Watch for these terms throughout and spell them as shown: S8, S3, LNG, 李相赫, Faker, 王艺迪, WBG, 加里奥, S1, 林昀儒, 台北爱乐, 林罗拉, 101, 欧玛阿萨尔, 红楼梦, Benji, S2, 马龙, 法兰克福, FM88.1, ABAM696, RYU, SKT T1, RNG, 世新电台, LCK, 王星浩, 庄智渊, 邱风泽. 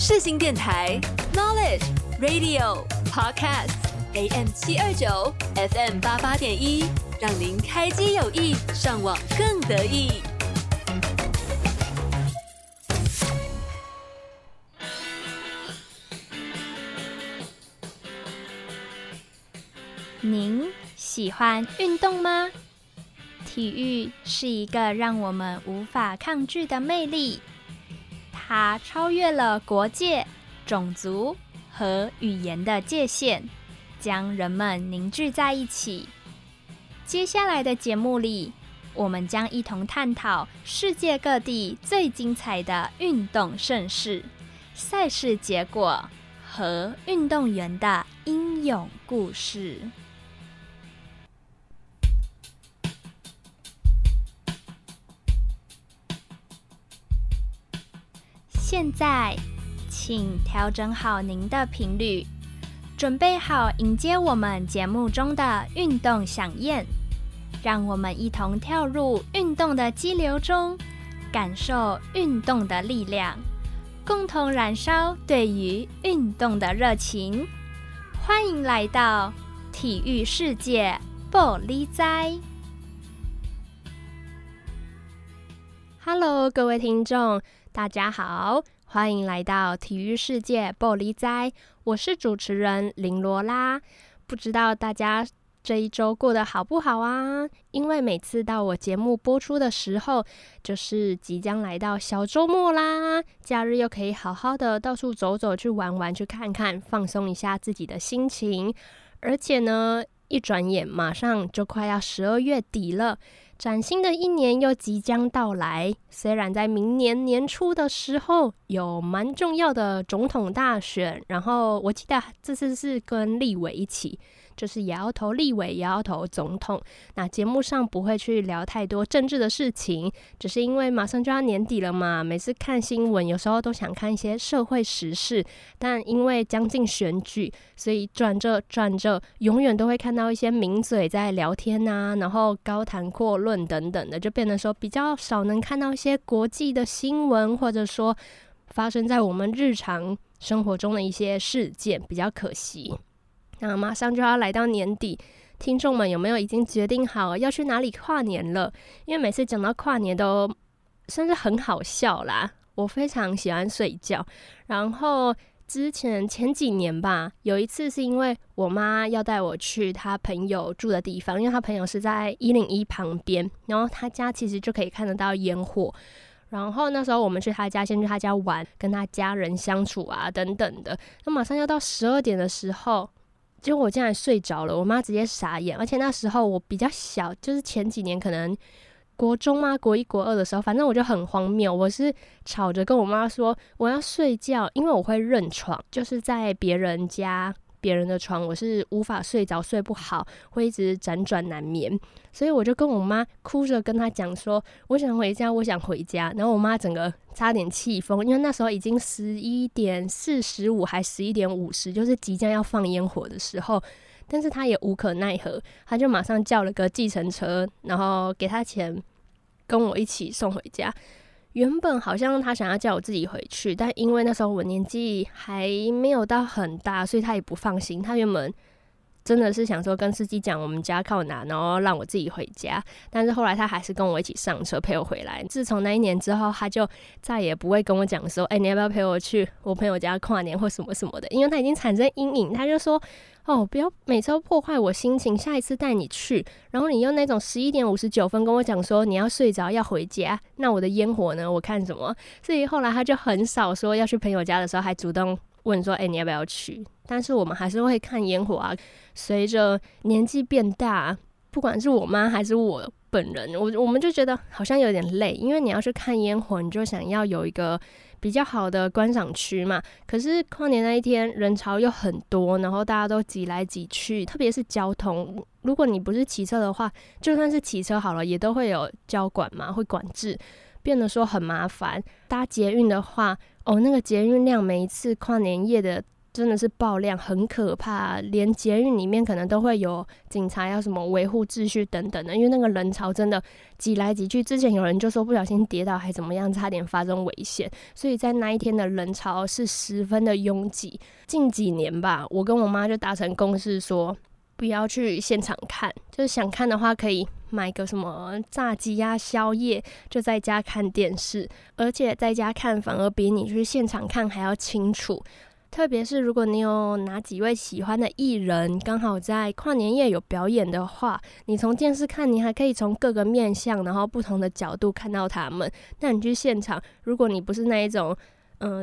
世新电台 Knowledge Radio Podcast AM729 FM88.1， 让您开机有益，上网更得意。您喜欢运动吗？体育是一个让我们无法抗拒的魅力，它超越了国界、种族和语言的界限，将人们凝聚在一起。接下来的节目里，我们将一同探讨世界各地最精彩的运动盛事、赛事结果和运动员的英勇故事。现在，请调整好您的频率，准备好迎接我们节目中的运动飨宴。让我们一同跳入运动的激流中，感受运动的力量，共同燃烧对于运动的热情。欢迎来到体育世界不理哉。Hello， 各位听众。大家好，欢迎来到体育世界不理哉，我是主持人林罗拉。不知道大家这一周过得好不好啊？因为每次到我节目播出的时候，就是即将来到小周末啦，假日又可以好好的到处走走，去玩玩，去看看，放松一下自己的心情。而且呢，一转眼马上就快要12月底了，崭新的一年又即将到来。虽然在明年年初的时候有蛮重要的总统大选，然后我记得这次是跟立委一起，就是也要投立委也要投总统。那节目上不会去聊太多政治的事情，只是因为马上就要年底了嘛，每次看新闻有时候都想看一些社会时事，但因为将近选举，所以转着永远都会看到一些名嘴在聊天啊，然后高谈阔论等等的，就变得说比较少能看到一些国际的新闻，或者说发生在我们日常生活中的一些事件，比较可惜。那马上就要来到年底，听众们有没有已经决定好要去哪里跨年了？因为每次讲到跨年都算是很好笑啦，我非常喜欢睡觉。然后前几年吧，有一次是因为我妈要带我去她朋友住的地方，因为她朋友是在101旁边，然后她家其实就可以看得到烟火。然后那时候我们去她家，先去她家玩，跟她家人相处啊等等的。那马上要到12点的时候，结果我竟然睡着了，我妈直接傻眼。而且那时候我比较小，就是前几年可能国中嘛，国一国二的时候，反正我就很荒谬，我是吵着跟我妈说我要睡觉，因为我会认床，就是在别人家别人的床我是无法睡着，睡不好，会一直辗转难眠。所以我就跟我妈哭着跟她讲说我想回家。然后我妈整个差点气疯，因为那时候已经11点45还11点50，就是即将要放烟火的时候，但是他也无可奈何，他就马上叫了个计程车，然后给他钱跟我一起送回家。原本好像他想要叫我自己回去，但因为那时候我年纪还没有到很大，所以他也不放心。他原本真的是想说跟司机讲我们家靠哪，然后让我自己回家，但是后来他还是跟我一起上车陪我回来。自从那一年之后，他就再也不会跟我讲说你要不要陪我去我朋友家跨年或什么什么的，因为他已经产生阴影。他就说不要每次都破坏我心情，下一次带你去，然后你用那种11点59分跟我讲说你要睡着要回家，那我的烟火呢我看什么？所以后来他就很少说要去朋友家的时候还主动问说你要不要去，但是我们还是会看烟火啊。随着年纪变大，不管是我妈还是我本人，我们就觉得好像有点累，因为你要去看烟火，你就想要有一个比较好的观赏区嘛。可是跨年那一天人潮又很多，然后大家都挤来挤去，特别是交通，如果你不是骑车的话，就算是骑车好了，也都会有交管嘛，会管制，变得说很麻烦。搭捷运的话那个捷运量每一次跨年夜的真的是爆量，很可怕，连捷运里面可能都会有警察要什么维护秩序等等的，因为那个人潮真的挤来挤去，之前有人就说不小心跌倒还怎么样，差点发生危险，所以在那一天的人潮是十分的拥挤。近几年吧，我跟我妈就达成共识说不要去现场看，就是想看的话可以买个什么炸鸡啊宵夜，就在家看电视，而且在家看反而比你去现场看还要清楚，特别是如果你有哪几位喜欢的艺人刚好在跨年夜有表演的话，你从电视看你还可以从各个面向然后不同的角度看到他们，那你去现场如果你不是那一种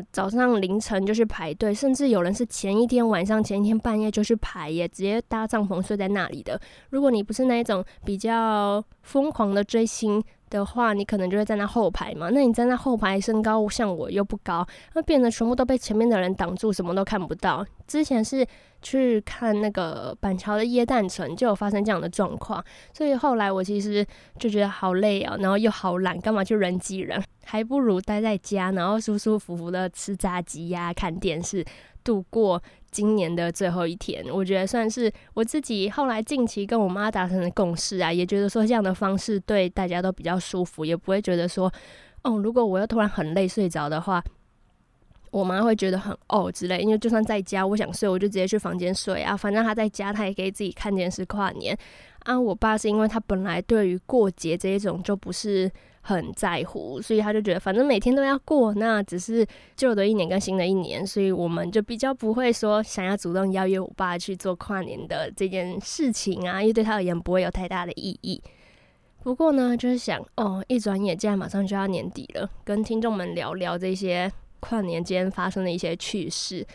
早上凌晨就去排队，甚至有人是前一天晚上前一天半夜就去排耶，直接搭帐篷睡在那里的，如果你不是那一种比较疯狂的追星的话，你可能就会站在后排嘛，那你站在后排身高像我又不高，那变得全部都被前面的人挡住，什么都看不到。之前是去看那个板桥的耶诞城就有发生这样的状况，所以后来我其实就觉得好累啊，然后又好懒，干嘛去人挤人，还不如待在家然后舒舒服服的吃炸鸡呀、看电视度过今年的最后一天。我觉得算是我自己后来近期跟我妈达成的共识啊，也觉得说这样的方式对大家都比较舒服，也不会觉得说如果我又突然很累睡着的话，我妈会觉得很之类，因为就算在家我想睡我就直接去房间睡啊，反正她在家她也可以自己看电视跨年啊。我爸是因为他本来对于过节这一种就不是很在乎，所以他就觉得反正每天都要过，那只是旧的一年跟新的一年，所以我们就比较不会说想要主动邀约我爸去做跨年的这件事情啊，因为对他而言不会有太大的意义。不过呢，就是想一转眼竟然马上就要年底了，跟听众们聊聊这些跨年间发生的一些趣事。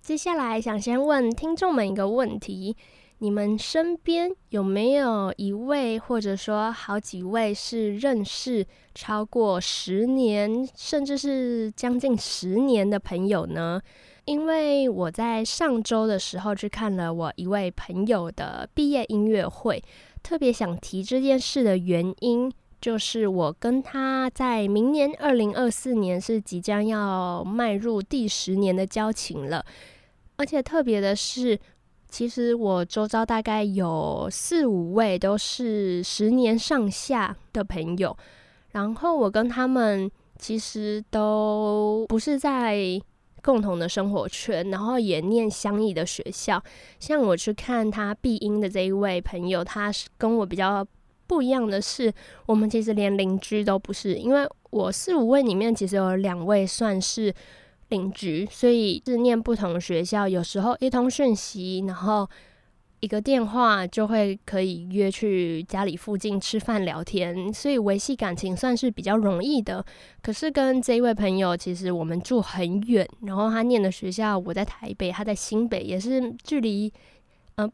接下来想先问听众们一个问题，你们身边有没有一位或者说好几位是认识超过10年甚至是将近10年的朋友呢？因为我在上周的时候去看了我一位朋友的毕业音乐会，特别想提这件事的原因就是我跟他在明年2024年是即将要迈入第10年的交情了，而且特别的是其实我周遭大概有4-5位都是10年上下的朋友，然后我跟他们其实都不是在共同的生活圈，然后也念相异的学校。像我去看他毕音的这一位朋友，他跟我比较不一样的是，我们其实连邻居都不是，因为我4-5位里面其实有2位算是邻居，所以是念不同学校，有时候一通讯息然后一个电话就会可以约去家里附近吃饭聊天，所以维系感情算是比较容易的。可是跟这一位朋友其实我们住很远，然后他念的学校我在台北，他在新北，也是距离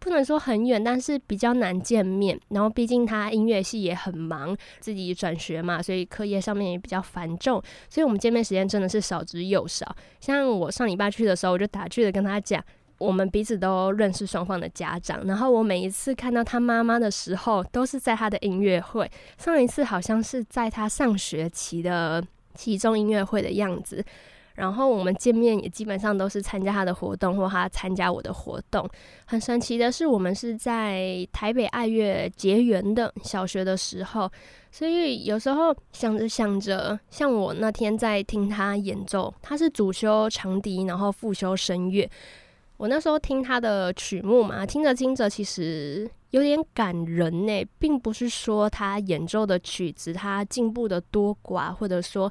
不能说很远，但是比较难见面，然后毕竟他音乐系也很忙，自己转学嘛，所以课业上面也比较繁重，所以我们见面时间真的是少之又少。像我上礼拜去的时候，我就打趣的跟他讲，我们彼此都认识双方的家长，然后我每一次看到他妈妈的时候都是在他的音乐会，上一次好像是在他上学期的期中音乐会的样子，然后我们见面也基本上都是参加他的活动或他参加我的活动。很神奇的是我们是在台北爱乐结缘的，小学的时候，所以有时候想着想着，像我那天在听他演奏，他是主修长笛然后副修声乐，我那时候听他的曲目嘛，听着听着其实有点感人耶，并不是说他演奏的曲子他进步的多寡，或者说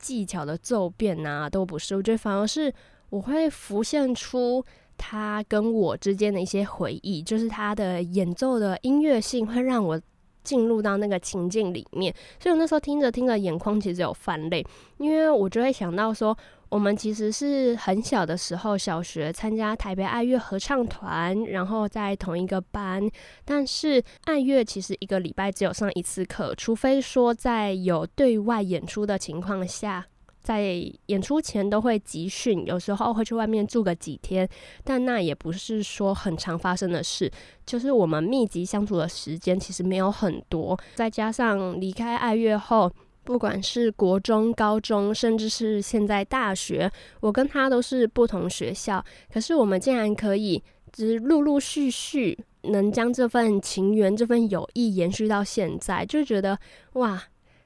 技巧的骤变啊，都不是，我觉得反而是我会浮现出他跟我之间的一些回忆，就是他的演奏的音乐性会让我进入到那个情境里面，所以我那时候听着听着眼眶其实有泛泪，因为我就会想到说我们其实是很小的时候，小学参加台北爱乐合唱团，然后在同一个班，但是爱乐其实一个礼拜只有上一次课，除非说在有对外演出的情况下，在演出前都会集训，有时候会去外面住个几天，但那也不是说很常发生的事，就是我们密集相处的时间其实没有很多，再加上离开爱乐后不管是国中、高中，甚至是现在大学，我跟他都是不同学校，可是我们竟然可以就是陆陆续续能将这份情缘、这份友谊延续到现在，就觉得哇，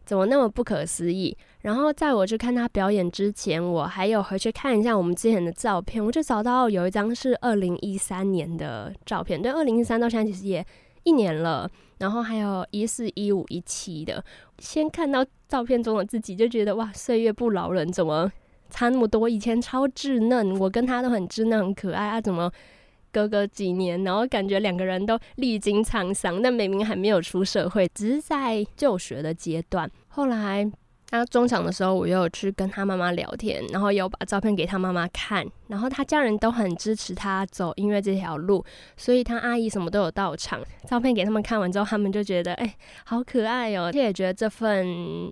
怎么那么不可思议。然后在我去看他表演之前，我还有回去看一下我们之前的照片，我就找到有一张是2013年的照片，对，2013到现在其实也1年了，然后还有14、15、17的。先看到照片中的自己，就觉得哇，岁月不饶人，怎么差那么多？以前超稚嫩，我跟他都很稚嫩、很可爱啊，怎么隔个几年，然后感觉两个人都历经沧桑，但明明还没有出社会，只是在就学的阶段。后来他中场的时候，我又有去跟他妈妈聊天，然后也有把照片给他妈妈看，然后他家人都很支持他走音乐这条路，所以他阿姨什么都有到场。照片给他们看完之后，他们就觉得好可爱哦，而且也觉得这份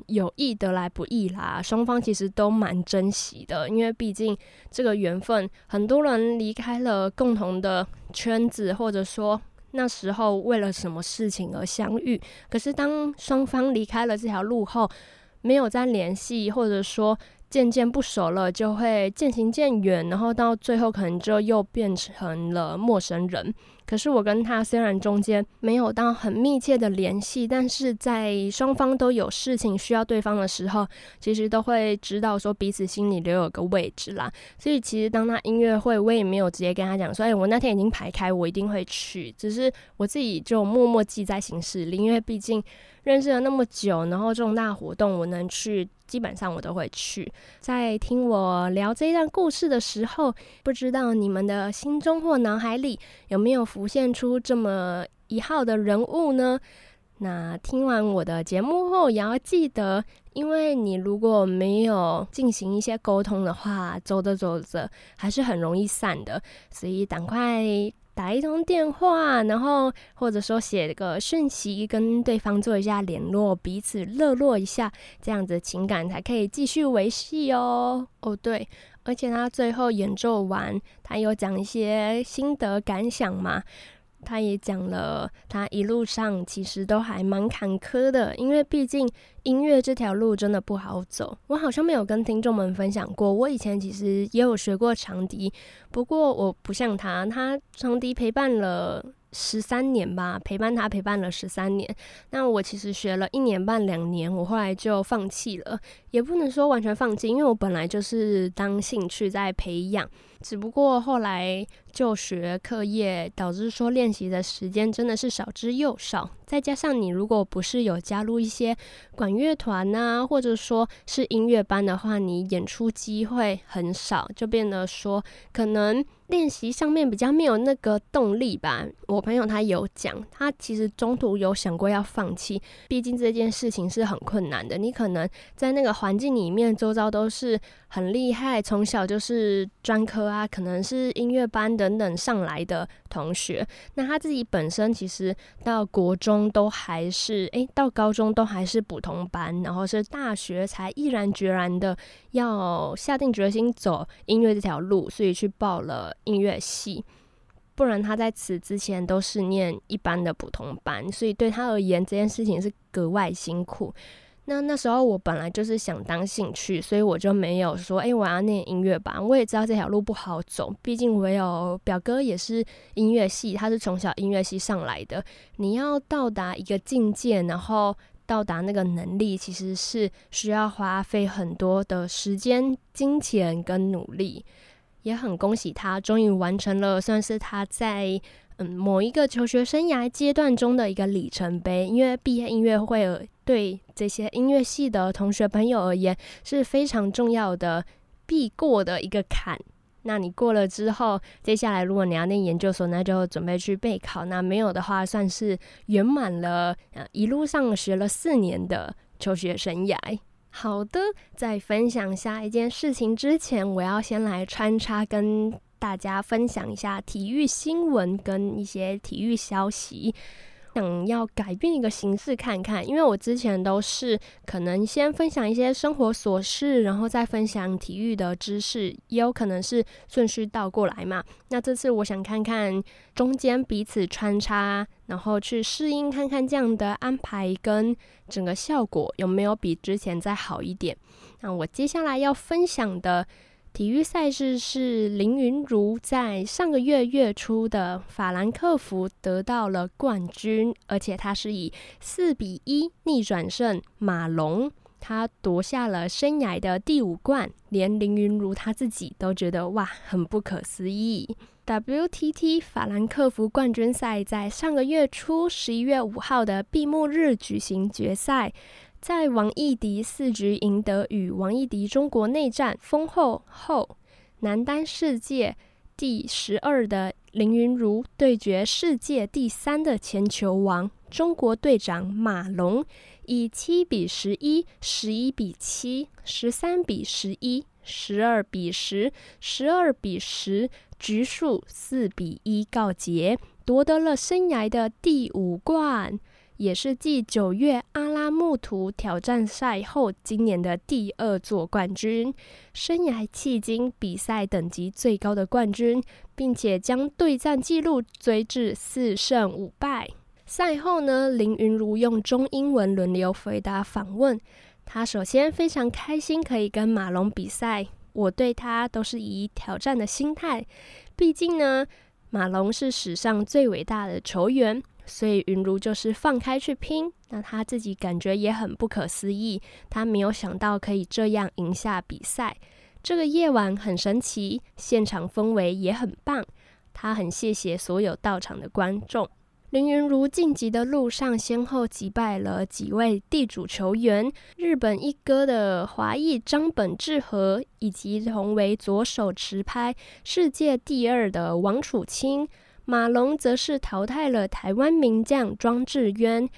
友谊得来不易啦，双方其实都蛮珍惜的，因为毕竟这个缘分，很多人离开了共同的圈子，或者说那时候为了什么事情而相遇，可是当双方离开了这条路后，没有再联系，或者说渐渐不熟了，就会渐行渐远，然后到最后可能就又变成了陌生人。可是我跟他虽然中间没有到很密切的联系，但是在双方都有事情需要对方的时候，其实都会知道说彼此心里留有个位置啦。所以其实当他音乐会，我也没有直接跟他讲说我那天已经排开，我一定会去，只是我自己就默默记在行事历，因为毕竟认识了那么久，然后重大活动我能去，基本上我都会去。在听我聊这一段故事的时候，不知道你们的心中或脑海里有没有浮现出这么一号的人物呢？那听完我的节目后也要记得，因为你如果没有进行一些沟通的话，走着走着还是很容易散的，所以赶快打一通电话，然后或者说写个讯息跟对方做一下联络，彼此热络一下，这样子情感才可以继续维系哦。对，而且他最后演奏完，他有讲一些心得感想嘛，他也讲了他一路上其实都还蛮坎坷的，因为毕竟音乐这条路真的不好走。我好像没有跟听众们分享过，我以前其实也有学过长笛，不过我不像他长笛陪伴了13年吧，陪伴了13年。那我其实学了1年半2年，我后来就放弃了，也不能说完全放弃，因为我本来就是当兴趣在培养，只不过后来就学课业导致说练习的时间真的是少之又少，再加上你如果不是有加入一些管乐团啊，或者说是音乐班的话，你演出机会很少，就变得说可能练习上面比较没有那个动力吧。我朋友他有讲，他其实中途有想过要放弃，毕竟这件事情是很困难的，你可能在那个环境里面，周遭都是很厉害，从小就是专科啊，可能是音乐班的等等上来的同学，那他自己本身其实到国中都还是到高中都还是普通班，然后是大学才毅然决然的要下定决心走音乐这条路，所以去报了音乐系。不然他在此之前都是念一般的普通班，所以对他而言这件事情是格外辛苦。那时候我本来就是想当兴趣，所以我就没有说我要念音乐班，我也知道这条路不好走，毕竟我有表哥也是音乐系，他是从小音乐系上来的，你要到达一个境界，然后到达那个能力，其实是需要花费很多的时间、金钱跟努力。也很恭喜他终于完成了，算是他在某一个求学生涯阶段中的一个里程碑，因为毕业音乐会对这些音乐系的同学朋友而言是非常重要的必过的一个坎。那你过了之后，接下来如果你要念研究所，那就准备去备考，那没有的话算是圆满了一路上学了4年的求学生涯。好的，在分享下一件事情之前，我要先来穿插跟大家分享一下体育新闻跟一些体育消息。想要改变一个形式看看，因为我之前都是可能先分享一些生活琐事，然后再分享体育的知识，也有可能是顺序倒过来嘛。那这次我想看看中间彼此穿插，然后去适应看看这样的安排跟整个效果有没有比之前再好一点。那我接下来要分享的体育赛事是林昀儒在上个月月初的法兰克福得到了冠军，而且他是以4-1逆转胜马龙，他夺下了生涯的第5冠，连林昀儒他自己都觉得哇，很不可思议。WTT 法兰克福冠军赛在上个月初11月5号的闭幕日举行决赛，在王艺迪4局赢得与王艺迪中国内战封后后，男单世界第12的林昀儒对决世界第3的前球王中国队长马龙，以7-11、11-7、13-11、12-10、12-10局数4-1告捷，夺得了生涯的第5冠。也是继9月阿拉木图挑战赛后今年的第2座冠军，生涯迄今比赛等级最高的冠军，并且将对战纪录追至4胜5败。赛后呢，林昀儒用中英文轮流回答访问，他首先非常开心可以跟马龙比赛，我对他都是以挑战的心态，毕竟呢马龙是史上最伟大的球员，所以昀儒就是放开去拼。那他自己感觉也很不可思议，他没有想到可以这样赢下比赛。这个夜晚很神奇，现场氛围也很棒，他很谢谢所有到场的观众。林昀儒晋级的路上先后击败了几位地主球员，日本一哥的华裔张本智和，以及同为左手持拍世界第2的王楚钦。马龙则是淘汰了台湾名将庄智渊、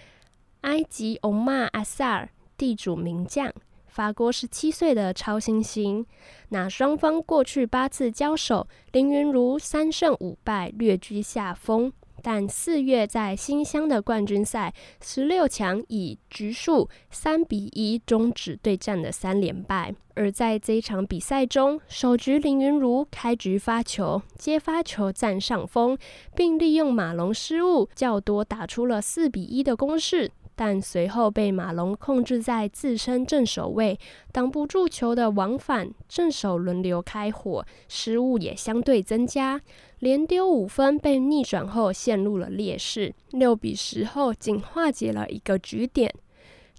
埃及欧玛阿萨尔地主名将、法国17岁的超新星。那双方过去8次交手，林昀儒3胜5败略居下风，但4月在新乡的冠军赛16强以局数3-1终止对战的3连败。而在这一场比赛中，首局林昀儒开局发球，接发球占上风，并利用马龙失误较多打出了4-1的攻势，但随后被马龙控制在自身正手位，挡不住球的往返，正手轮流开火，失误也相对增加，连丢5分被逆转后陷入了劣势，6-10后仅化解了一个局点。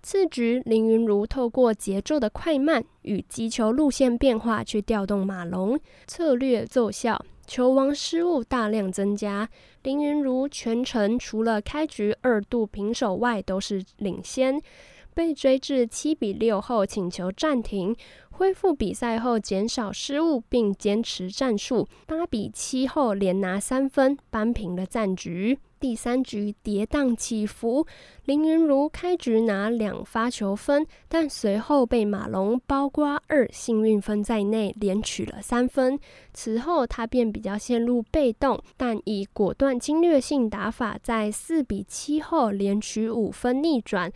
次局林昀儒透过节奏的快慢与击球路线变化去调动马龙，策略奏效，球王失误大量增加，林昀儒全程除了开局2度平手外都是领先，被追至7-6后请求暂停，恢复比赛后减少失误并坚持战术，8-7后连拿3分扳平了战局。第三局跌宕起伏，林昀儒开局拿2发球分，但随后被马龙包括2幸运分在内连取了3分。此后他便比较陷入被动，但以果断侵略性打法在4-7后连取5分逆转，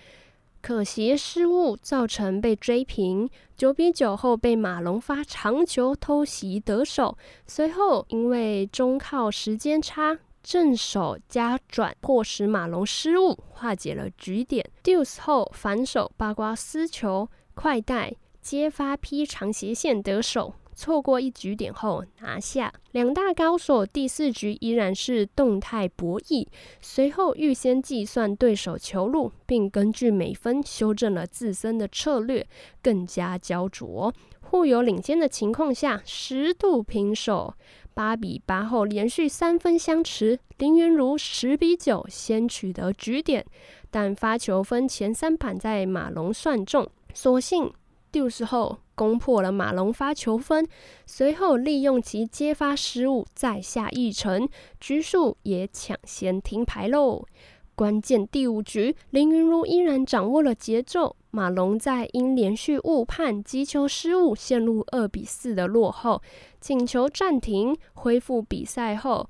可惜失误造成被追平，9-9后被马龙发长球偷袭得手，随后因为中靠时间差正手加转迫使马龙失误化解了局点。 Deuce 后反手八卦私球快带接发劈长斜线得手，错过1局点后拿下。两大高手第4局依然是动态博弈，随后预先计算对手球路，并根据每分修正了自身的策略，更加焦灼，互有领先的情况下10度平手，8-8后连续3分相持，林昀儒10-9先取得局点，但发球分前3盘在马龙算中，所幸 Deuce 后攻破了马龙发球分，随后利用其接发失误再下一城，局数也抢先停牌喽。关键第5局，林昀儒依然掌握了节奏，马龙在因连续误判击球失误陷入2-4的落后，请求暂停，恢复比赛后，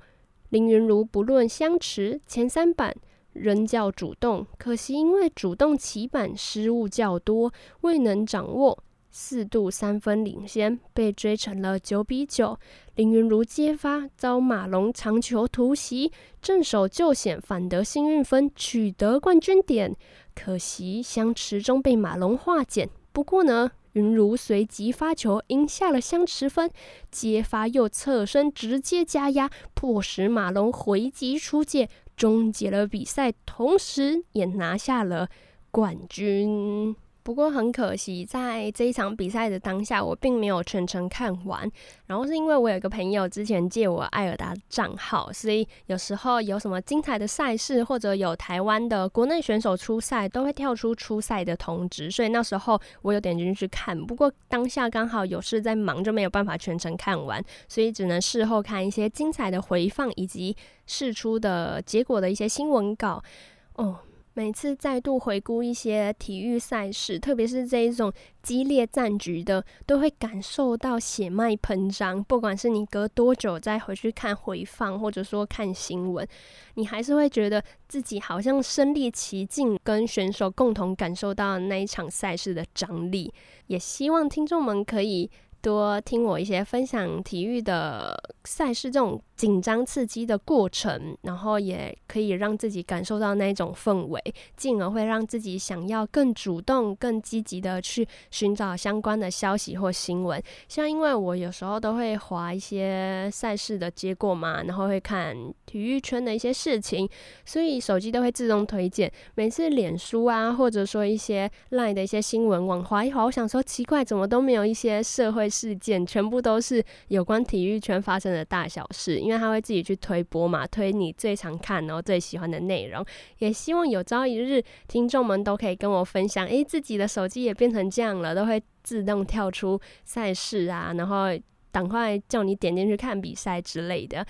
林昀儒不论相持前3板仍较主动，可惜因为主动起板失误较多，未能掌握4度3分领先，被追成了9比9。林昀儒接发遭马龙长球突袭，正手就险反得幸运分，取得冠军点。可惜相持中被马龙化解，不过呢，昀儒随即发球赢下了相持分，接发又侧身直接加压，迫使马龙回击出界，终结了比赛，同时也拿下了冠军。不过很可惜，在这一场比赛的当下，我并没有全程看完。然后是因为我有一个朋友之前借我艾尔达账号，所以有时候有什么精彩的赛事，或者有台湾的国内选手出赛，都会跳出出赛的通知，所以那时候我有点进去看。不过当下刚好有事在忙，就没有办法全程看完，所以只能事后看一些精彩的回放，以及释出的结果的一些新闻稿。哦，每次再度回顾一些体育赛事，特别是这一种激烈战局的，都会感受到血脉喷张。不管是你隔多久再回去看回放，或者说看新闻，你还是会觉得自己好像身历其境，跟选手共同感受到那一场赛事的张力。也希望听众们可以多听我一些分享体育的赛事这种紧张刺激的过程，然后也可以让自己感受到那种氛围，进而会让自己想要更主动更积极的去寻找相关的消息或新闻。像因为我有时候都会滑一些赛事的结果嘛，然后会看体育圈的一些事情，所以手机都会自动推荐。每次脸书啊，或者说一些 LINE 的一些新闻网滑一滑，我想说奇怪，怎么都没有一些社会事件，全部都是有关体育圈发生的大小事，因为他会自己去推播嘛，推你最常看然后最喜欢的内容。也希望有朝一日听众们都可以跟我分享，自己的手机也变成这样了，都会自动跳出赛事啊，然后赶快叫你点进去看比赛之类的。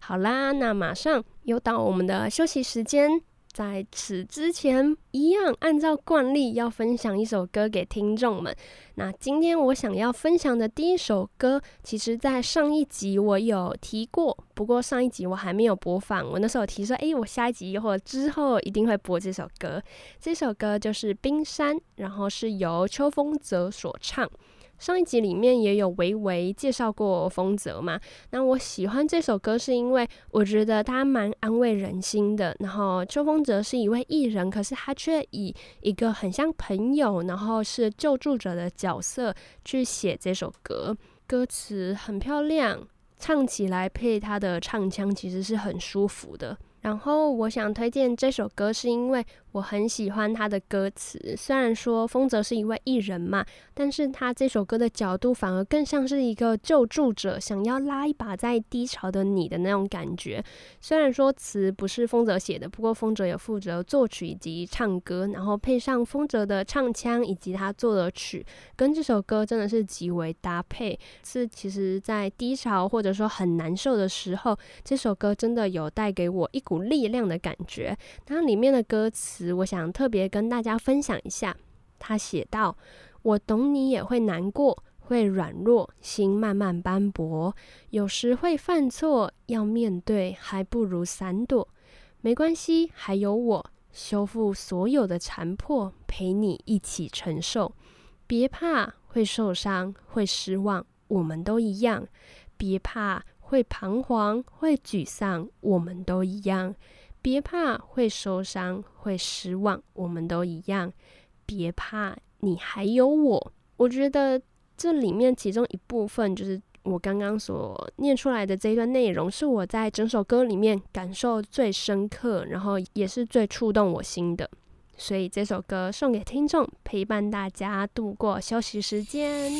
好啦，那马上又到我们的休息时间，在此之前一样按照惯例要分享一首歌给听众们。那今天我想要分享的第一首歌，其实在上一集我有提过，不过上一集我还没有播放，我那时候提说我下一集或者之后一定会播这首歌。这首歌就是冰山，然后是由邱风泽所唱。上一集里面也有微微介绍过风泽嘛，那我喜欢这首歌是因为我觉得它蛮安慰人心的。然后邱风泽是一位艺人，可是他却以一个很像朋友，然后是救助者的角色去写这首歌，歌词很漂亮，唱起来配他的唱腔其实是很舒服的。然后我想推荐这首歌是因为我很喜欢他的歌词，虽然说风泽是一位艺人嘛，但是他这首歌的角度反而更像是一个救助者，想要拉一把在低潮的你的那种感觉。虽然说词不是风泽写的，不过风泽有负责作曲以及唱歌，然后配上风泽的唱腔以及他做的曲，跟这首歌真的是极为搭配。是其实在低潮或者说很难受的时候，这首歌真的有带给我一股力量的感觉。它里面的歌词我想特别跟大家分享一下，他写道：我懂你也会难过，会软弱，心慢慢斑驳，有时会犯错，要面对还不如闪躲，没关系，还有我修复所有的残破，陪你一起承受，别怕会受伤会失望，我们都一样，别怕会彷徨会沮丧，我们都一样，别怕会受伤会失望，我们都一样，别怕你还有我。我觉得这里面其中一部分就是我刚刚所念出来的这一段内容，是我在整首歌里面感受最深刻，然后也是最触动我心的，所以这首歌送给听众，陪伴大家度过休息时间。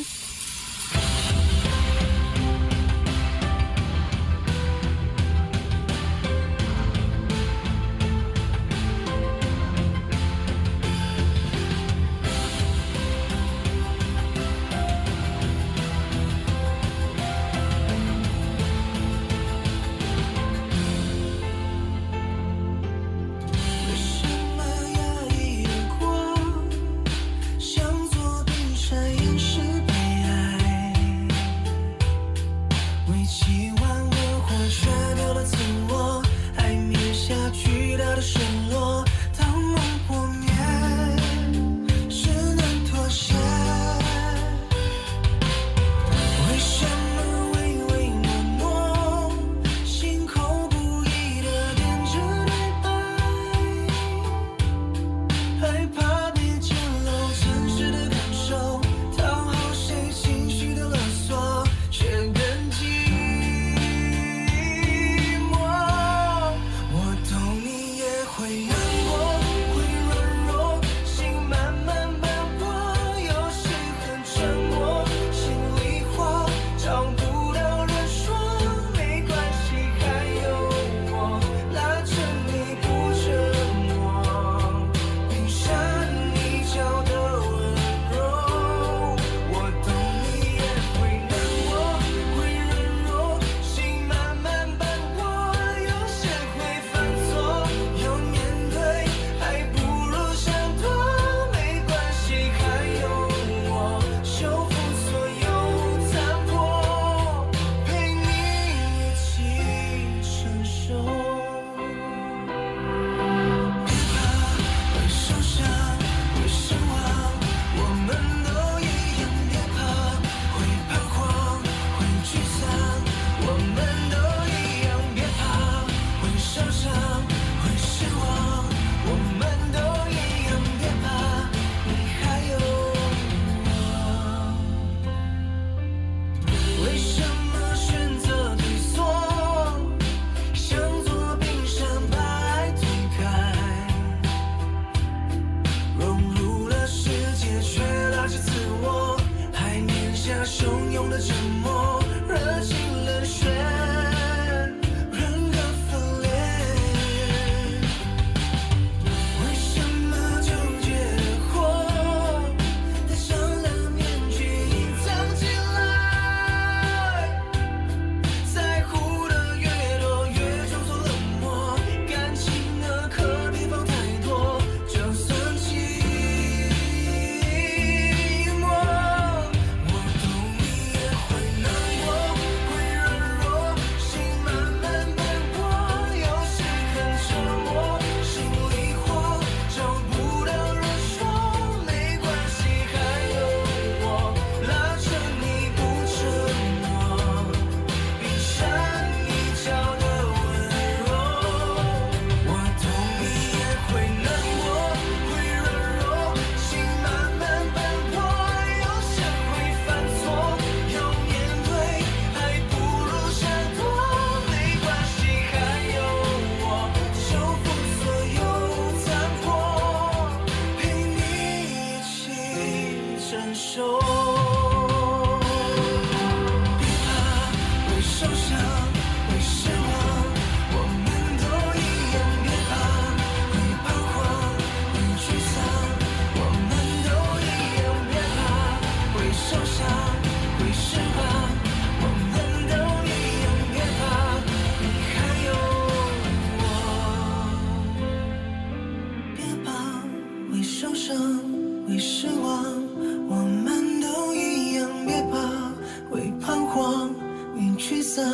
沮丧，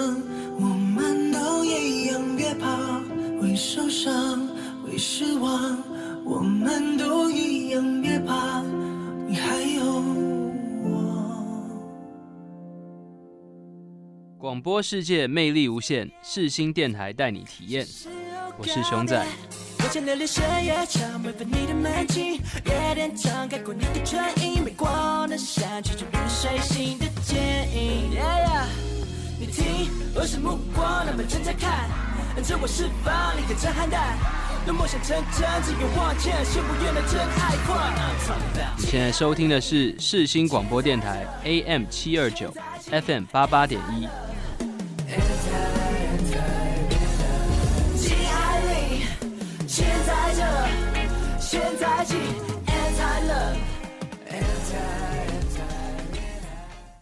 我们都一样，别怕，为受伤，为失望，我们都一样，别怕，你还有我。广播世界魅力无限，世新电台带你体验。我是熊仔。想留恋深夜场，违反你的门禁，夜店场盖过你的唇印，没光的闪去，就遇水星的剪影。你听，我是目光，那么正在看，按着我释放你的震撼弹，让梦想成真，只愿望见，心不愿的真爱狂。你现在收听的是世新广播电台 AM729 FM88.1。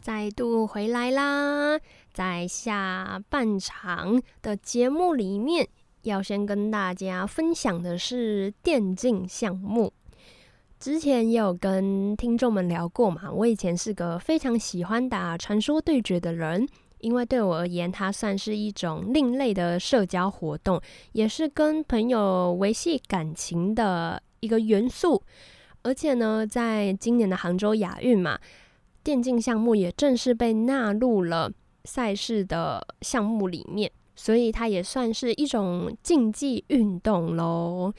再度回来啦，在下半场的节目里面，要先跟大家分享的是电竞项目。之前也有跟听众们聊过嘛，我以前是个非常喜欢打传说对决的人，因为对我而言，它算是一种另类的社交活动，也是跟朋友维系感情的一个元素。而且呢，在今年的杭州亚运嘛，电竞项目也正式被纳入了赛事的项目里面，所以它也算是一种竞技运动咯。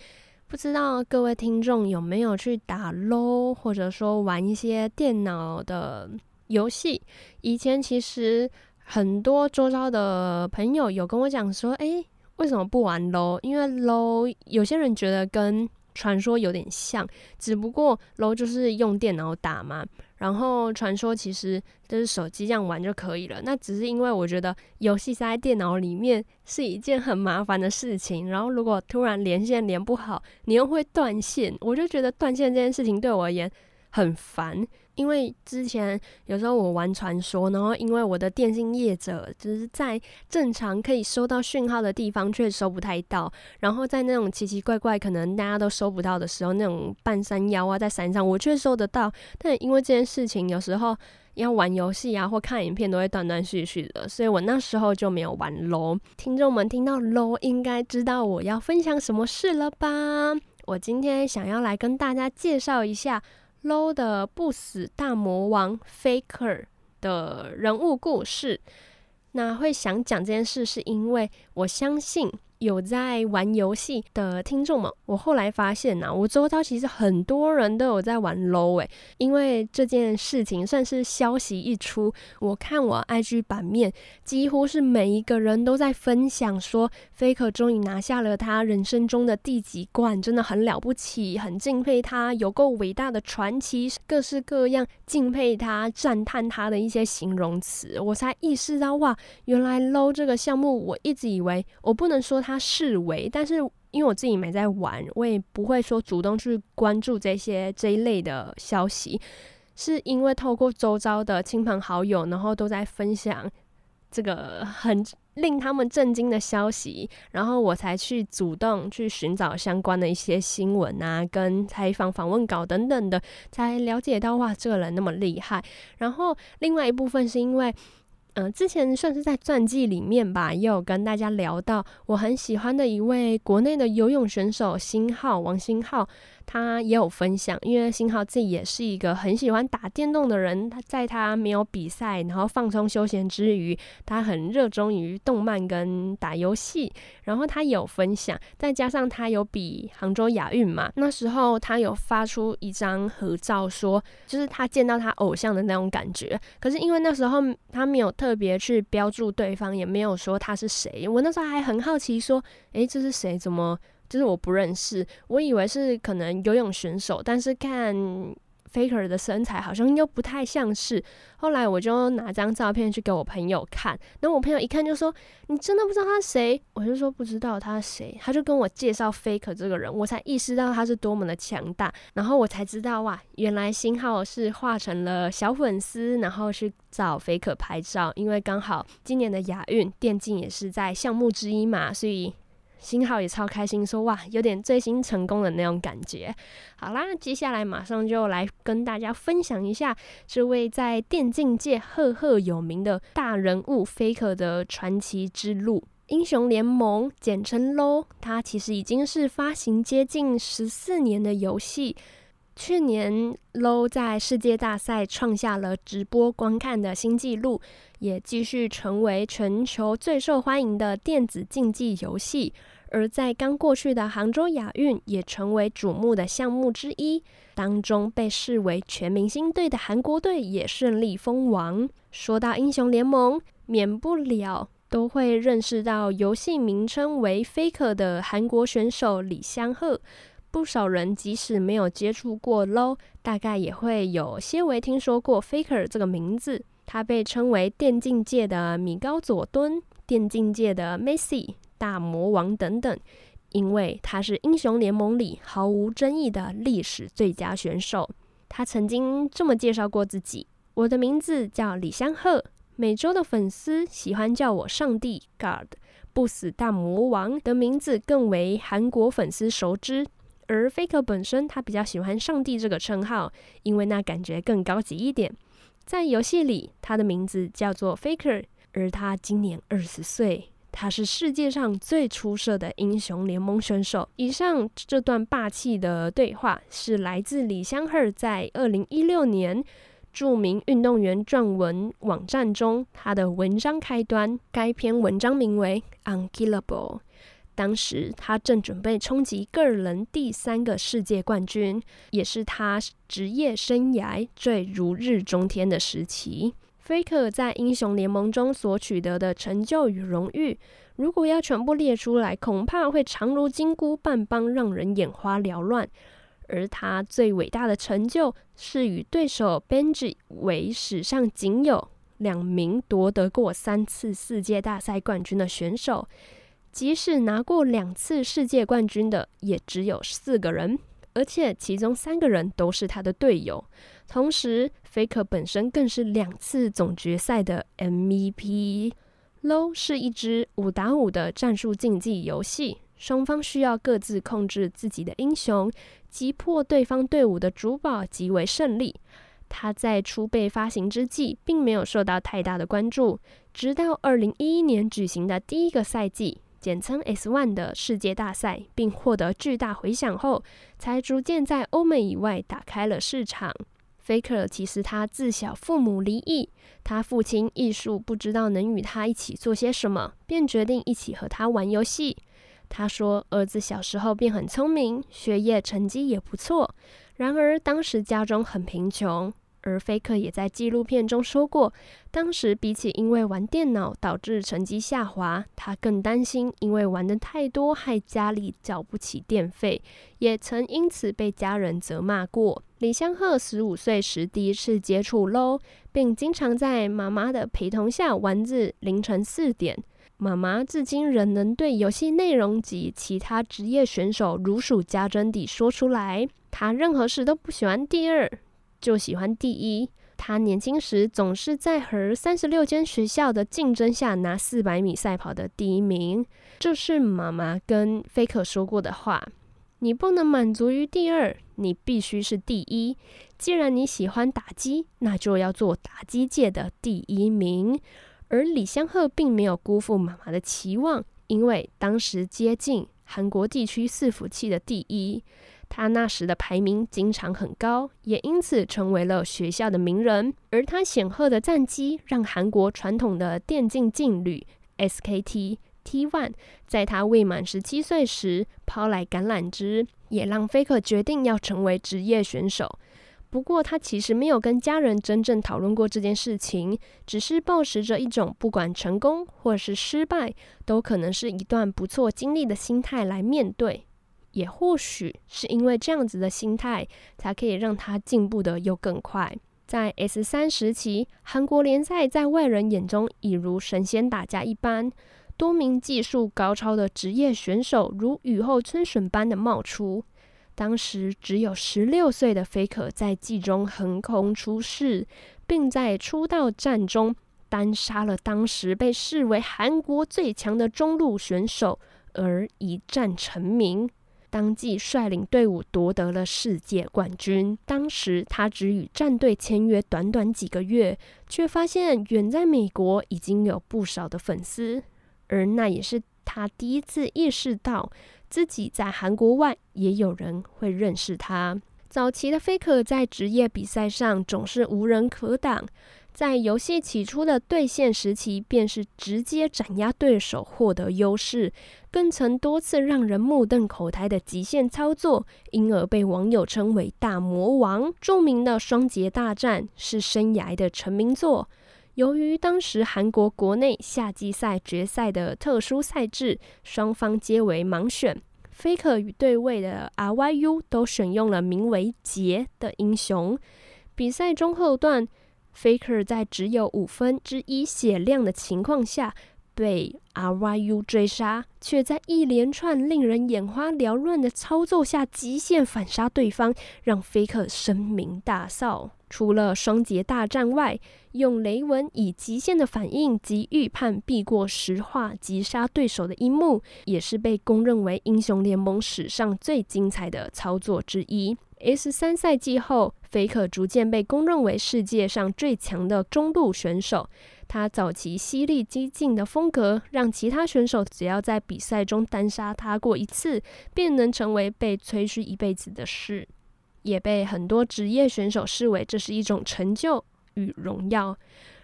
不知道各位听众有没有去打 LOL， 或者说玩一些电脑的游戏。以前其实很多周遭的朋友有跟我讲说，为什么不玩 LOL？ 因为 LOL 有些人觉得跟传说有点像，只不过 LOL 就是用电脑打嘛，然后传说其实就是手机这样玩就可以了。那只是因为我觉得游戏塞在电脑里面是一件很麻烦的事情，然后如果突然连线连不好，你又会断线，我就觉得断线这件事情对我而言很烦。因为之前有时候我玩传说，然后因为我的电信业者就是在正常可以收到讯号的地方却收不太到，然后在那种奇奇怪怪可能大家都收不到的时候，那种半山腰啊在山上我却收得到。但因为这件事情有时候要玩游戏啊或看影片都会断断续续的，所以我那时候就没有玩 LOL。 听众们听到 LOL 应该知道我要分享什么事了吧。我今天想要来跟大家介绍一下LOL 的不死大魔王 Faker 的人物故事。那会想讲这件事是因为我相信有在玩游戏的听众们，我后来发现我周遭其实很多人都有在玩 LOL， 因为这件事情算是消息一出，我看我 IG 版面几乎是每一个人都在分享说 Faker 终于拿下了他人生中的第几冠，真的很了不起，很敬佩他，有够伟大的传奇，各式各样敬佩他赞叹他的一些形容词。我才意识到哇，原来 LOL 这个项目，我一直以为我不能说他视为，但是因为我自己没在玩，我也不会说主动去关注这一类的消息，是因为透过周遭的亲朋好友，然后都在分享这个很令他们震惊的消息，然后我才去主动去寻找相关的一些新闻啊跟采访访问稿等等的，才了解到哇这个人那么厉害。然后另外一部分是因为之前算是在传记里面吧，也有跟大家聊到我很喜欢的一位国内的游泳选手星浩，王星浩，他也有分享。因为星浩自己也是一个很喜欢打电动的人，他在他没有比赛然后放松休闲之余，他很热衷于动漫跟打游戏，然后他也有分享，再加上他有比杭州亚运嘛，那时候他有发出一张合照说就是他见到他偶像的那种感觉，可是因为那时候他没有特别去标注对方，也没有说他是谁。我那时候还很好奇说这是谁，怎么就是我不认识，我以为是可能游泳选手，但是看 Faker 的身材好像又不太像是。后来我就拿张照片去给我朋友看，然后我朋友一看就说你真的不知道他是谁？我就说不知道他是谁，他就跟我介绍 Faker 这个人，我才意识到他是多么的强大。然后我才知道哇，原来星浩是化成了小粉丝，然后去找 Faker 拍照，因为刚好今年的亚运电竞也是在项目之一嘛，所以星浩也超开心说哇有点追星成功的那种感觉。好啦，接下来马上就来跟大家分享一下这位在电竞界赫赫有名的大人物 Faker 的传奇之路。英雄联盟简称 LOL， 它其实已经是发行接近14年的游戏。去年 LOL 在世界大赛创下了直播观看的新纪录，也继续成为全球最受欢迎的电子竞技游戏，而在刚过去的杭州亚运也成为瞩目的项目之一，当中被视为全明星队的韩国队也顺利封王。说到英雄联盟，免不了都会认识到游戏名称为 Faker 的韩国选手李相赫。不少人即使没有接触过 LOL， 大概也会有些微听说过 Faker 这个名字。他被称为电竞界的米高佐敦、电竞界的 Messi、大魔王等等，因为他是英雄联盟里毫无争议的历史最佳选手。他曾经这么介绍过自己：我的名字叫李相赫，美洲的粉丝喜欢叫我上帝 God， 不死大魔王的名字更为韩国粉丝熟知。而 Faker 本身他比较喜欢上帝这个称号，因为那感觉更高级一点。在游戏里他的名字叫做 Faker， 而他今年20岁，他是世界上最出色的英雄联盟选手。以上这段霸气的对话是来自李相赫在2016年著名运动员撰文网站中他的文章开端。该篇文章名为 Unkillable，当时他正准备冲击个人第3个世界冠军，也是他职业生涯最如日中天的时期。 Faker 在英雄联盟中所取得的成就与荣誉，如果要全部列出来恐怕会长如金箍棒般让人眼花缭乱。而他最伟大的成就是与对手 Benji 为史上仅有2名夺得过3次世界大赛冠军的选手，即使拿过2次世界冠军的也只有4个人，而且其中3个人都是他的队友。同时 Faker 本身更是2次总决赛的 MVP。 LOL 是一支5打5的战术竞技游戏，双方需要各自控制自己的英雄，击破对方队伍的主堡即为胜利。他在初被发行之际并没有受到太大的关注，直到2011年举行的第一个赛季，简称 S1 的世界大赛，并获得巨大回响后，才逐渐在欧美以外打开了市场。 Faker 其实他自小父母离异，他父亲艺术不知道能与他一起做些什么，便决定一起和他玩游戏。他说儿子小时候便很聪明，学业成绩也不错，然而当时家中很贫穷。而 Faker 也在纪录片中说过，当时比起因为玩电脑导致成绩下滑，他更担心因为玩的太多害家里缴不起电费，也曾因此被家人责骂过。李相赫15岁时第一次接触 LOL， 并经常在妈妈的陪同下玩至凌晨4点。妈妈至今仍能对游戏内容及其他职业选手如数家珍地说出来。他任何事都不喜欢第2，就喜欢第1。他年轻时总是在和36间学校的竞争下拿400米赛跑的第1名。这是妈妈跟 Faker 说过的话，你不能满足于第2，你必须是第1。既然你喜欢打击，那就要做打击界的第1名。而李相赫并没有辜负妈妈的期望，因为当时接近韩国地区伺服器的第1，他那时的排名经常很高，也因此成为了学校的名人。而他显赫的战绩让韩国传统的电竞劲旅 SKT T1 在他未满17岁时抛来橄榄枝，也让 Faker 决定要成为职业选手。不过他其实没有跟家人真正讨论过这件事情，只是抱持着一种不管成功或是失败都可能是一段不错经历的心态来面对。也或许是因为这样子的心态才可以让他进步的又更快。在 S3 时期，韩国联赛在外人眼中已如神仙打架一般，多名技术高超的职业选手如雨后春笋般的冒出。当时只有16岁的 Faker 在季中横空出世，并在出道战中单杀了当时被视为韩国最强的中路选手而一战成名，当即率领队伍夺得了世界冠军。当时他只与战队签约短短几个月，却发现远在美国已经有不少的粉丝，而那也是他第一次意识到自己在韩国外也有人会认识他。早期的 Faker 在职业比赛上总是无人可挡，在游戏起初的对线时期便是直接斩压对手获得优势，更曾多次让人目瞪口呆的极限操作，因而被网友称为大魔王。著名的双劫大战是生涯的成名作，由于当时韩国国内夏季赛决赛的特殊赛制，双方皆为盲选，Faker 与对位的 RYU 都选用了名为劫的英雄。比赛中后段， Faker 在只有1/5血量的情况下被 RYU 追杀，却在一连串令人眼花缭乱的操作下极限反杀对方，让 Faker 声名大噪。除了双劫大战外，用雷文以极限的反应及预判避过石化击杀对手的一幕，也是被公认为英雄联盟史上最精彩的操作之一。S3 赛季后， Faker 逐渐被公认为世界上最强的中路选手，他早期犀利激进的风格让其他选手只要在比赛中单杀他过一次，便能成为被吹嘘一辈子的事，也被很多职业选手视为这是一种成就与荣耀。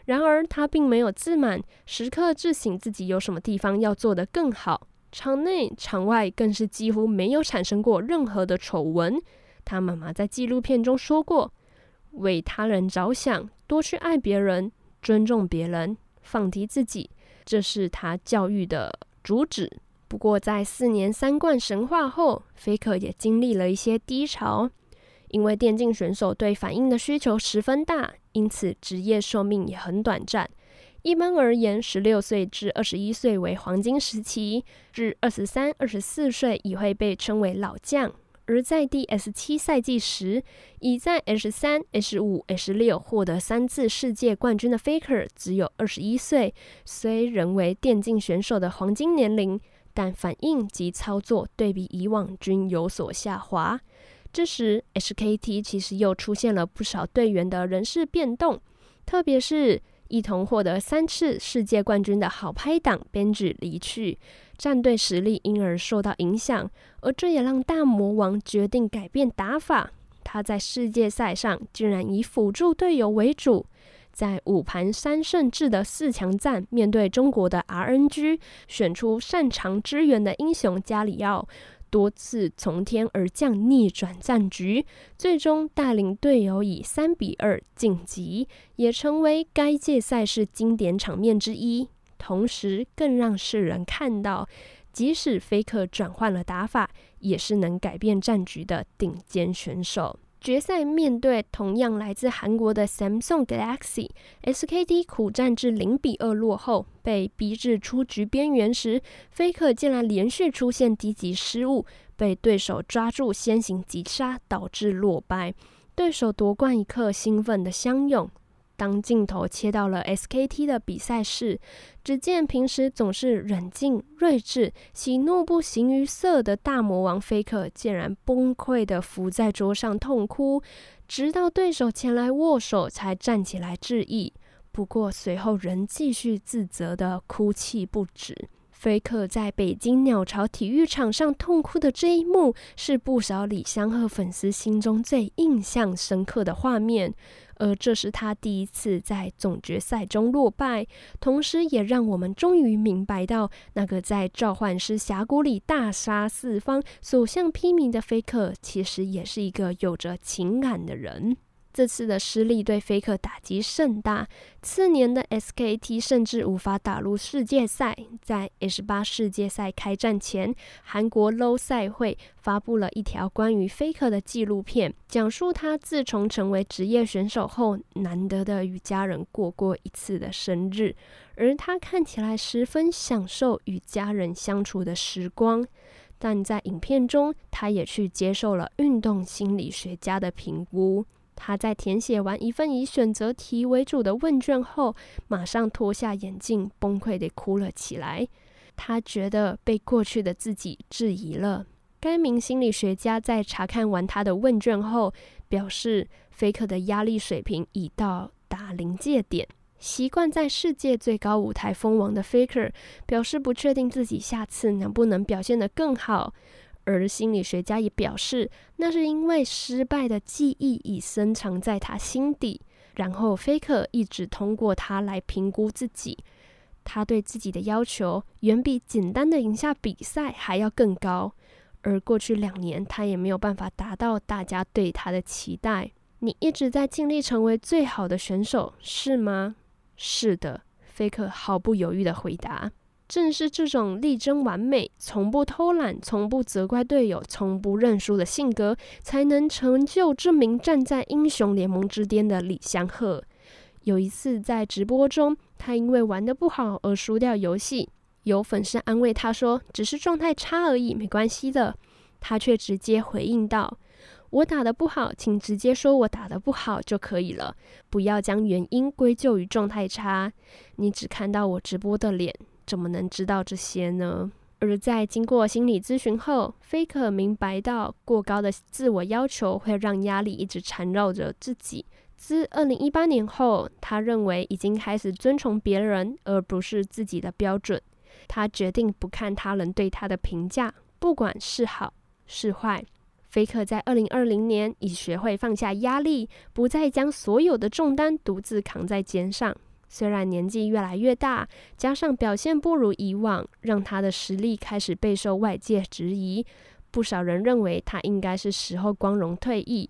然而他并没有自满，时刻自省自己有什么地方要做得更好，场内场外更是几乎没有产生过任何的丑闻。他妈妈在纪录片中说过，为他人着想，多去爱别人，尊重别人，放低自己，这是他教育的主旨。不过在4年3冠神话后， Faker 也经历了一些低潮，因为电竞选手对反应的需求十分大，因此职业寿命也很短暂。一般而言，16岁至21岁为黄金时期，至23、24岁已会被称为老将。而在第 S7 赛季时，已在 S3、S5、S6 获得3次世界冠军的 Faker 只有21岁，虽仍为电竞选手的黄金年龄，但反应及操作对比以往均有所下滑。这时 SKT 其实又出现了不少队员的人事变动，特别是一同获得3次世界冠军的好拍档 Bang 离去，战队实力因而受到影响，而这也让大魔王决定改变打法。他在世界赛上竟然以辅助队友为主，在5盘3胜制的4强战面对中国的 RNG， 选出擅长支援的英雄加里奥，多次从天而降逆转战局，最终带领队友以3-2晋级，也成为该届赛事经典场面之一。同时更让世人看到，即使 Faker 转换了打法，也是能改变战局的顶尖选手。决赛面对同样来自韩国的 Samsung Galaxy， SKT 苦战至0-2落后，被逼至出局边缘时， Faker 竟然连续出现低级失误，被对手抓住先行击杀，导致落败。对手夺冠一刻兴奋的相拥，当镜头切到了 SKT 的比赛室，只见平时总是冷静睿智、喜怒不形于色的大魔王 Faker 竟然崩溃地伏在桌上痛哭，直到对手前来握手才站起来致意，不过随后仍继续自责地哭泣不止。Faker 在北京鸟巢体育场上痛哭的这一幕，是不少李相赫粉丝心中最印象深刻的画面，而这是他第一次在总决赛中落败，同时也让我们终于明白到，那个在召唤师峡谷里大杀四方、所向披靡的 Faker 其实也是一个有着情感的人。这次的失利对 Faker 打击甚大，次年的 SKT 甚至无法打入世界赛。在 S8 世界赛开战前，韩国 LOL 赛会发布了一条关于 Faker 的纪录片，讲述他自从成为职业选手后，难得的与家人过一次的生日，而他看起来十分享受与家人相处的时光。但在影片中，他也去接受了运动心理学家的评估。他在填写完一份以选择题为主的问卷后，马上脱下眼镜，崩溃地哭了起来。他觉得被过去的自己质疑了。该名心理学家在查看完他的问卷后表示， Faker 的压力水平已到达临界点。习惯在世界最高舞台封王的 Faker 表示不确定自己下次能不能表现得更好，而心理学家也表示，那是因为失败的记忆已深藏在他心底，然后 Faker 一直通过他来评估自己。他对自己的要求远比简单的赢下比赛还要更高，而过去2年他也没有办法达到大家对他的期待。你一直在尽力成为最好的选手，是吗？是的， Faker 毫不犹豫的回答。正是这种力争完美，从不偷懒，从不责怪队友，从不认输的性格，才能成就这名站在英雄联盟之巅的李相赫。有一次在直播中，他因为玩得不好而输掉游戏，有粉丝安慰他说，只是状态差而已，没关系的。他却直接回应道，我打得不好，请直接说我打得不好就可以了，不要将原因归咎于状态差。你只看到我直播的脸，怎么能知道这些呢？而在经过心理咨询后， Faker 明白到过高的自我要求会让压力一直缠绕着自己。自2018年后，他认为已经开始遵从别人而不是自己的标准。他决定不看他人对他的评价，不管是好是坏。Faker 在2020年已学会放下压力，不再将所有的重担独自扛在肩上。虽然年纪越来越大，加上表现不如以往，让他的实力开始备受外界质疑，不少人认为他应该是时候光荣退役。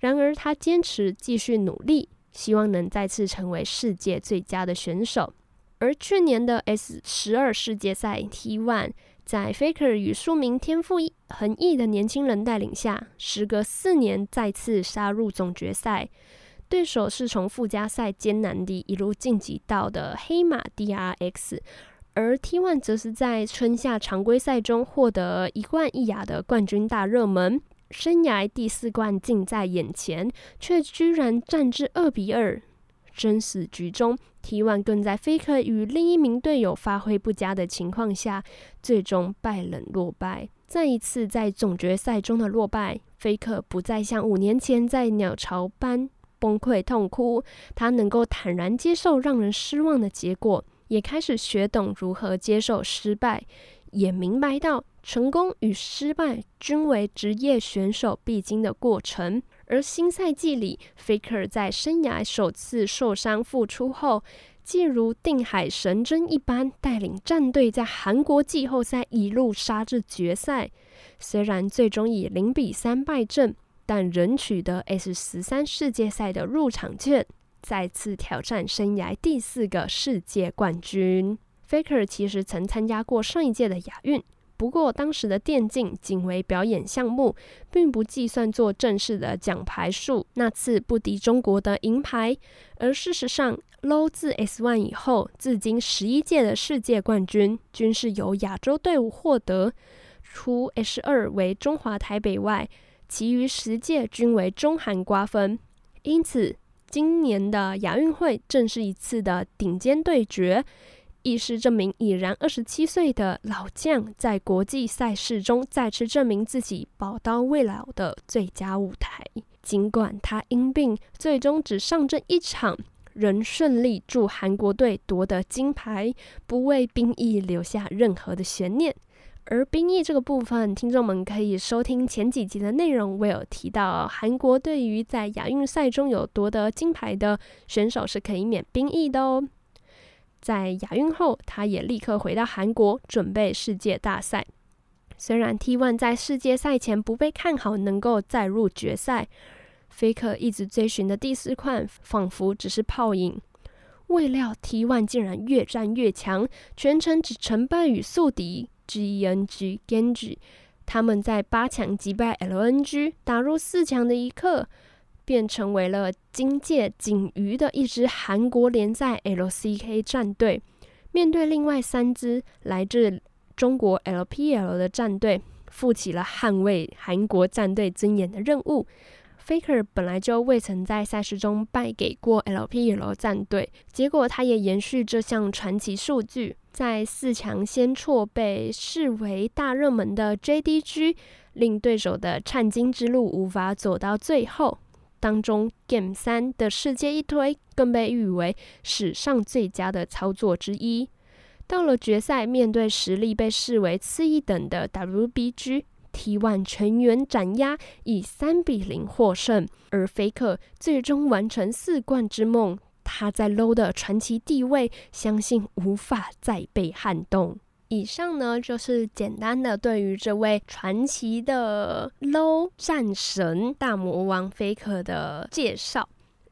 然而他坚持继续努力，希望能再次成为世界最佳的选手。而去年的 S12 世界赛 T1， 在 Faker 与数名天赋横溢的年轻人带领下，时隔4年再次杀入总决赛。对手是从附加赛艰难地一路晋级到的黑马 DRX， 而 T1 则是在春夏常规赛中获得一冠一亚的冠军大热门，生涯第4冠近在眼前，却居然战至2-2。生死局中 T1 更在 Faker 与另一名队友发挥不佳的情况下，最终败冷落败。再一次在总决赛中的落败， Faker 不再像5年前在鸟巢般崩溃痛哭，他能够坦然接受让人失望的结果，也开始学懂如何接受失败，也明白到成功与失败均为职业选手必经的过程。而新赛季里， Faker 在生涯首次受伤复出后，既如定海神针一般带领战队在韩国季后赛一路杀至决赛，虽然最终以0-3败阵，但仍取得 S13 世界赛的入场券，再次挑战生涯第4个世界冠军。 Faker 其实曾参加过上一届的亚运，不过当时的电竞仅为表演项目，并不计算作正式的奖牌数，那次不敌中国的银牌。而事实上 LOL 自 S1 以后，至今11届的世界冠军均是由亚洲队伍获得，除 S2 为中华台北外，其余10届均为中韩瓜分。因此今年的亚运会正是一次的顶尖对决，亦是这名已然27岁的老将在国际赛事中再次证明自己宝刀未老的最佳舞台。尽管他因病最终只上阵1场，仍顺利助韩国队夺得金牌，不为兵役留下任何的悬念。而兵役这个部分，听众们可以收听前几集的内容，我有提到韩国对于在亚运赛中有夺得金牌的选手是可以免兵役的哦。在亚运后，他也立刻回到韩国准备世界大赛。虽然 T1 在世界赛前不被看好能够再入决赛， Faker 一直追寻的第4冠仿佛只是泡影。未料 T1 竟然越战越强，全程只成败与宿敌GenG、GenG， 他们在8强击败 LNG， 打入4强的一刻，便成为了今届仅余的一支韩国联赛 LCK 战队。面对另外3支来自中国 LPL 的战队，负起了捍卫韩国战队尊严的任务。Faker 本来就未曾在赛事中败给过 LPL 战队，结果他也延续这项传奇数据，在四强先挫被视为大热门的 JDG， 令对手的颤金之路无法走到最后。当中 Game 3的世界一推更被誉为史上最佳的操作之一。到了决赛，面对实力被视为次一等的 WBG， T1 全员斩压，以3-0获胜。而 Faker 最终完成四冠之梦，他在 LOL 的传奇地位相信无法再被撼动。以上呢，就是简单的对于这位传奇的 LOL 战神大魔王 Faker 的介绍，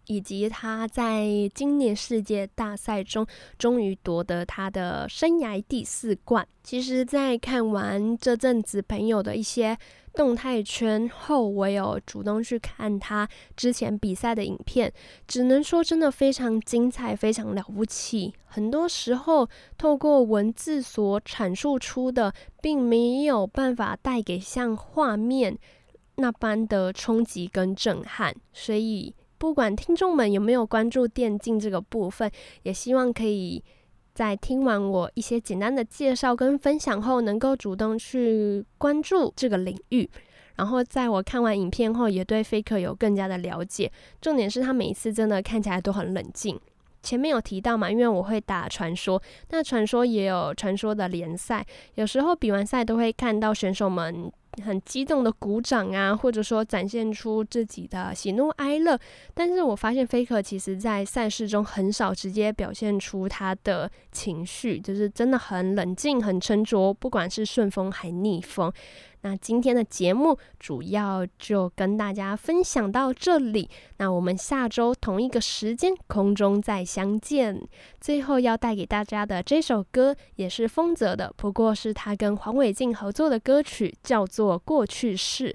以及他在今年世界大赛中终于夺得他的生涯第4冠。其实在看完这阵子朋友的一些动态圈后，我有主动去看他之前比赛的影片，只能说真的非常精彩，非常了不起。很多时候透过文字所阐述出的并没有办法带给像画面那般的冲击跟震撼，所以不管听众们有没有关注电竞这个部分，也希望可以在听完我一些简单的介绍跟分享后，能够主动去关注这个领域。然后在我看完影片后，也对 Faker 有更加的了解。重点是他每一次真的看起来都很冷静。前面有提到嘛，因为我会打传说，那传说也有传说的联赛，有时候比完赛都会看到选手们很激动的鼓掌啊，或者说展现出自己的喜怒哀乐。但是我发现 Faker 其实在赛事中很少直接表现出他的情绪，就是真的很冷静很沉着，不管是顺风还逆风。那今天的节目主要就跟大家分享到这里，那我们下周同一个时间空中再相见。最后要带给大家的这首歌也是丰泽的，不过是他跟黄伟晋合作的歌曲，叫做《过去式》。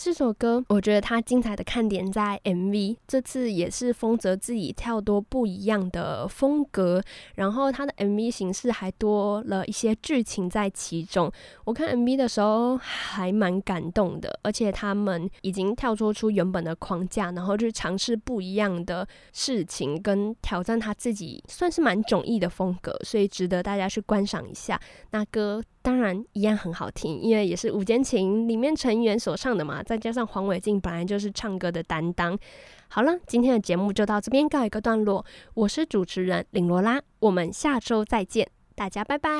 这首歌我觉得它精彩的看点在 MV， 这次也是丰泽自己跳多不一样的风格，然后它的 MV 形式还多了一些剧情在其中。我看 MV 的时候还蛮感动的，而且他们已经跳脱出原本的框架，然后去尝试不一样的事情跟挑战他自己算是蛮迥异的风格，所以值得大家去观赏一下。那歌当然一样很好听，因为也是《五间情》里面成员所唱的嘛，再加上黄伟晋本来就是唱歌的担当。好了，今天的节目就到这边告一个段落，我是主持人林罗拉，我们下周再见，大家拜拜。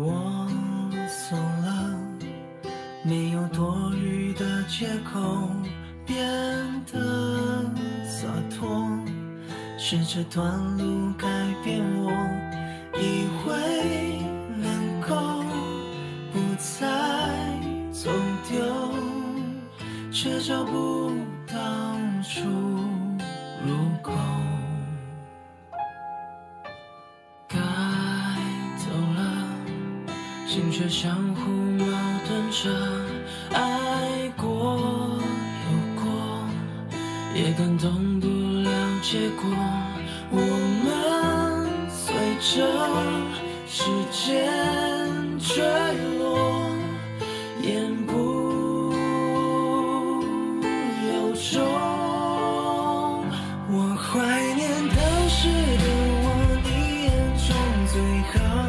我怂了，没有多余的借口，变得洒脱，试着短路改变我，以为能够不再走丢，却找不到出入口，心却相互矛盾着，爱过有过，也感动不了结果。我们随着时间坠落，言不由衷。我怀念当时的我，你眼中最好。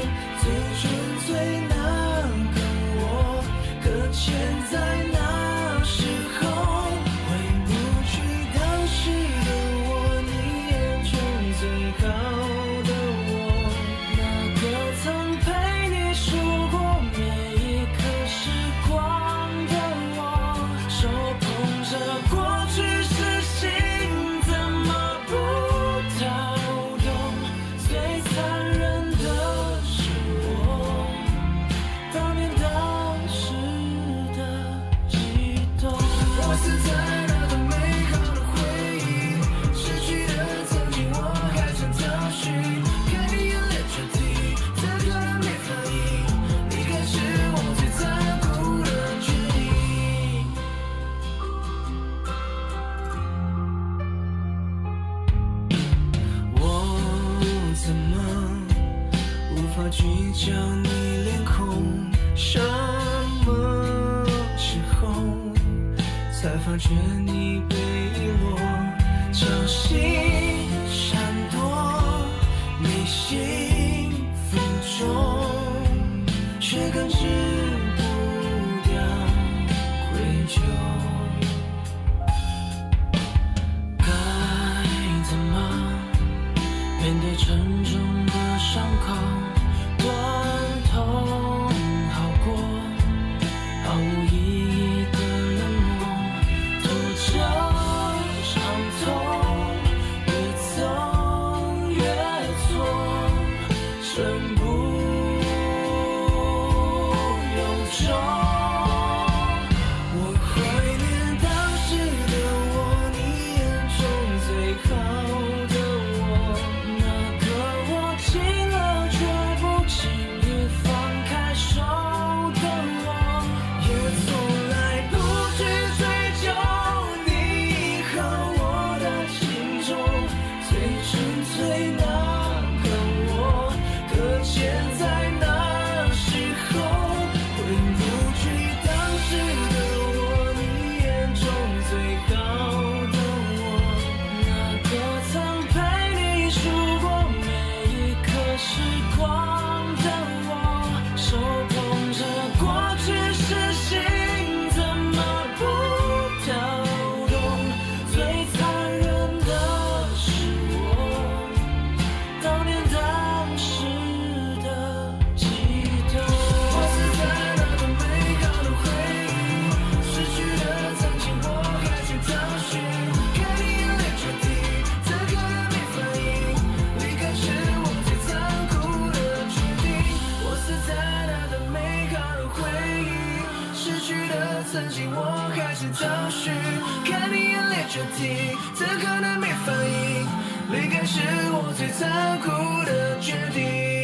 最纯粹那这可能没反应，离开是我最残酷的决定。